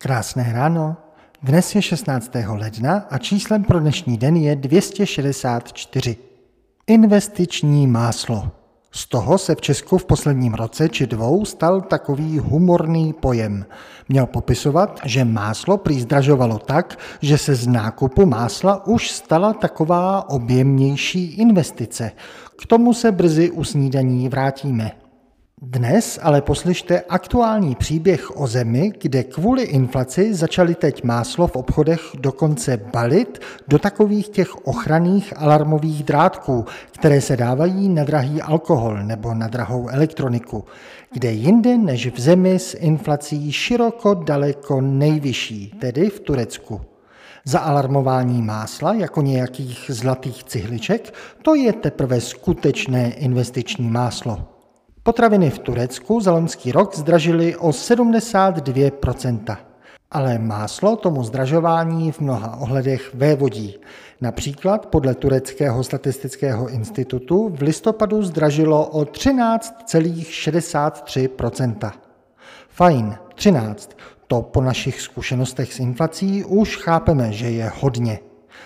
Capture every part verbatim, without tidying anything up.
Krásné ráno, dnes je šestnáctého ledna a číslem pro dnešní den je dvě stě šedesát čtyři. Investiční máslo. Z toho se v Česku v posledním roce či dvou stal takový humorný pojem. Měl popisovat, že máslo prý zdražovalo tak, že se z nákupu másla už stala taková objemnější investice. K tomu se brzy u snídaní vrátíme. Dnes ale poslyšte aktuální příběh o zemi, kde kvůli inflaci začali teď máslo v obchodech dokonce balit do takových těch ochranných alarmových drátků, které se dávají na drahý alkohol nebo na drahou elektroniku, kde jinde než v zemi s inflací široko daleko nejvyšší, tedy v Turecku. Za alarmování másla jako nějakých zlatých cihliček, to je teprve skutečné investiční máslo. Potraviny v Turecku za loňský rok zdražily o sedmdesát dva procent. Ale máslo tomu zdražování v mnoha ohledech vévodí. Například podle Tureckého statistického institutu v listopadu zdražilo o třináct celá šedesát tři procenta. Fajn, třináct. To po našich zkušenostech s inflací už chápeme, že je hodně.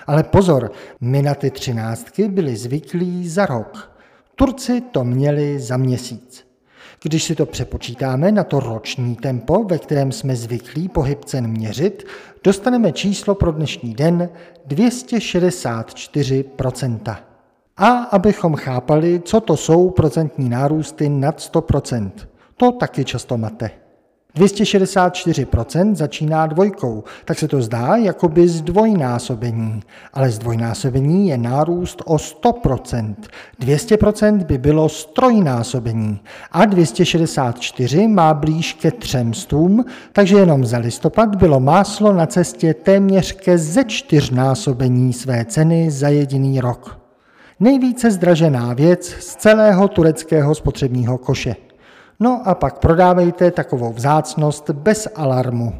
Ale pozor, my na ty třináctky byli zvyklí za rok. Turci to měli za měsíc. Když si to přepočítáme na to roční tempo, ve kterém jsme zvyklí pohyb cen měřit, dostaneme číslo pro dnešní den dvě stě šedesát čtyři procenta. A abychom chápali, co to jsou procentní nárůsty nad sto procent, to taky často mate. dvě stě šedesát čtyři procent začíná dvojkou, tak se to zdá jakoby zdvojnásobení, ale zdvojnásobení je nárůst o sto procent, dvě stě procent by bylo strojnásobení a dvě stě šedesát čtyři má blíž ke třemstům, takže jenom za listopad bylo máslo na cestě téměř ke zečtyřnásobení své ceny za jediný rok. Nejvíce zdražená věc z celého tureckého spotřebního koše. No a pak prodávejte takovou vzácnost bez alarmu.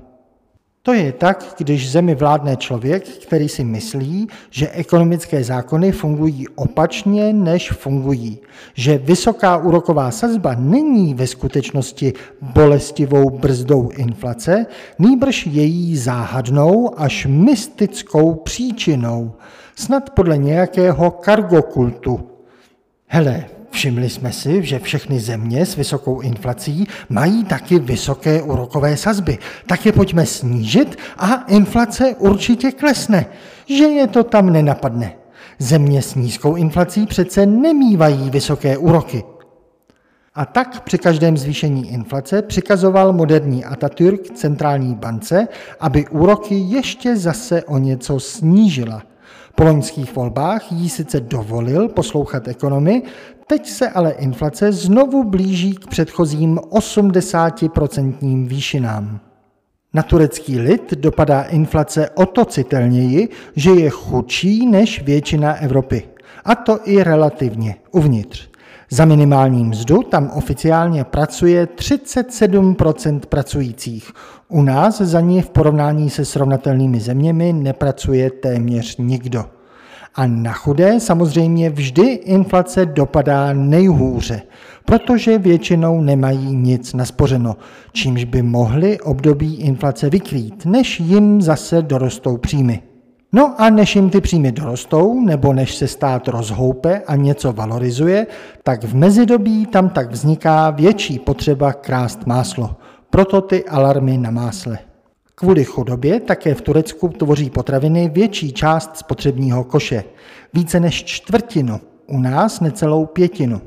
To je tak, když zemi vládne člověk, který si myslí, že ekonomické zákony fungují opačně, než fungují. Že vysoká úroková sazba není ve skutečnosti bolestivou brzdou inflace, nýbrž její záhadnou až mystickou příčinou. Snad podle nějakého kargokultu. Hele, všimli jsme si, že všechny země s vysokou inflací mají taky vysoké úrokové sazby. Tak je pojďme snížit a inflace určitě klesne, že je to tam nenapadne. Země s nízkou inflací přece nemívají vysoké úroky. A tak při každém zvýšení inflace přikazoval moderní Atatürk centrální bance, aby úroky ještě zase o něco snížila. Po loňských volbách jí sice dovolil poslouchat ekonomy, teď se ale inflace znovu blíží k předchozím osmdesáti procentním výšinám. Na turecký lid dopadá inflace o to citelněji, že je chudší než většina Evropy. A to i relativně, uvnitř. Za minimální mzdu tam oficiálně pracuje třicet sedm procent pracujících. U nás za ní v porovnání se srovnatelnými zeměmi nepracuje téměř nikdo. A na chudé samozřejmě vždy inflace dopadá nejhůře, protože většinou nemají nic naspořeno, čímž by mohli období inflace vykrýt, než jim zase dorostou příjmy. No a než jim ty příjmy dorostou, nebo než se stát rozhoupe a něco valorizuje, tak v mezidobí tam tak vzniká větší potřeba krást máslo. Proto ty alarmy na másle. Kvůli chudobě také v Turecku tvoří potraviny větší část spotřebního koše. Více než čtvrtinu, u nás necelou pětinu.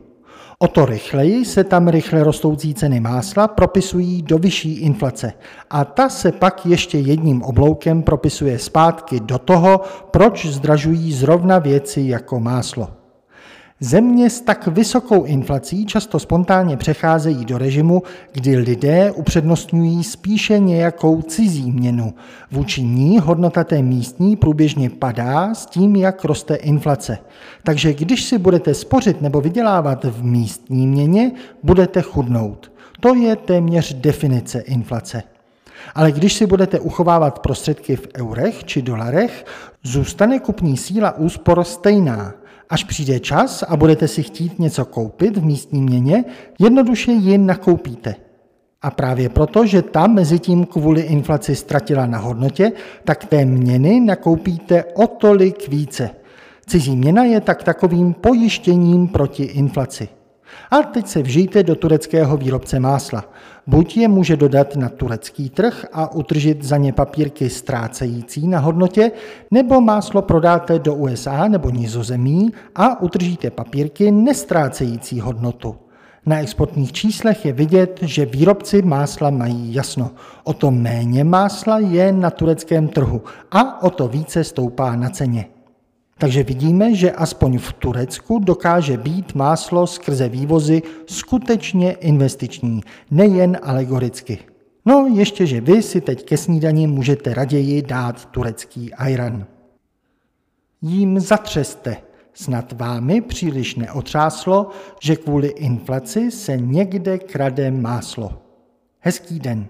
O to rychleji se tam rychle rostoucí ceny másla propisují do vyšší inflace a ta se pak ještě jedním obloukem propisuje zpátky do toho, proč zdražují zrovna věci jako máslo. Země s tak vysokou inflací často spontánně přecházejí do režimu, kdy lidé upřednostňují spíše nějakou cizí měnu. Vůči ní hodnota té místní průběžně padá s tím, jak roste inflace. Takže když si budete spořit nebo vydělávat v místní měně, budete chudnout. To je téměř definice inflace. Ale když si budete uchovávat prostředky v eurech či dolarech, zůstane kupní síla úspor stejná. Až přijde čas a budete si chtít něco koupit v místní měně, jednoduše ji nakoupíte. A právě proto, že ta mezi tím kvůli inflaci ztratila na hodnotě, tak té měny nakoupíte o tolik více. Cizí měna je tak takovým pojištěním proti inflaci. A teď se vžijte do tureckého výrobce másla. Buď je může dodat na turecký trh a utržit za ně papírky ztrácející na hodnotě, nebo máslo prodáte do U S A nebo Nizozemí a utržíte papírky nestrácející hodnotu. Na exportních číslech je vidět, že výrobci másla mají jasno. O to méně másla je na tureckém trhu a o to více stoupá na ceně. Takže vidíme, že aspoň v Turecku dokáže být máslo skrze vývozy skutečně investiční, nejen alegoricky. No ještě, že vy si teď ke snídani můžete raději dát turecký ajran. Jím zatřeste. Snad vámi příliš neotřáslo, že kvůli inflaci se někde krade máslo. Hezký den.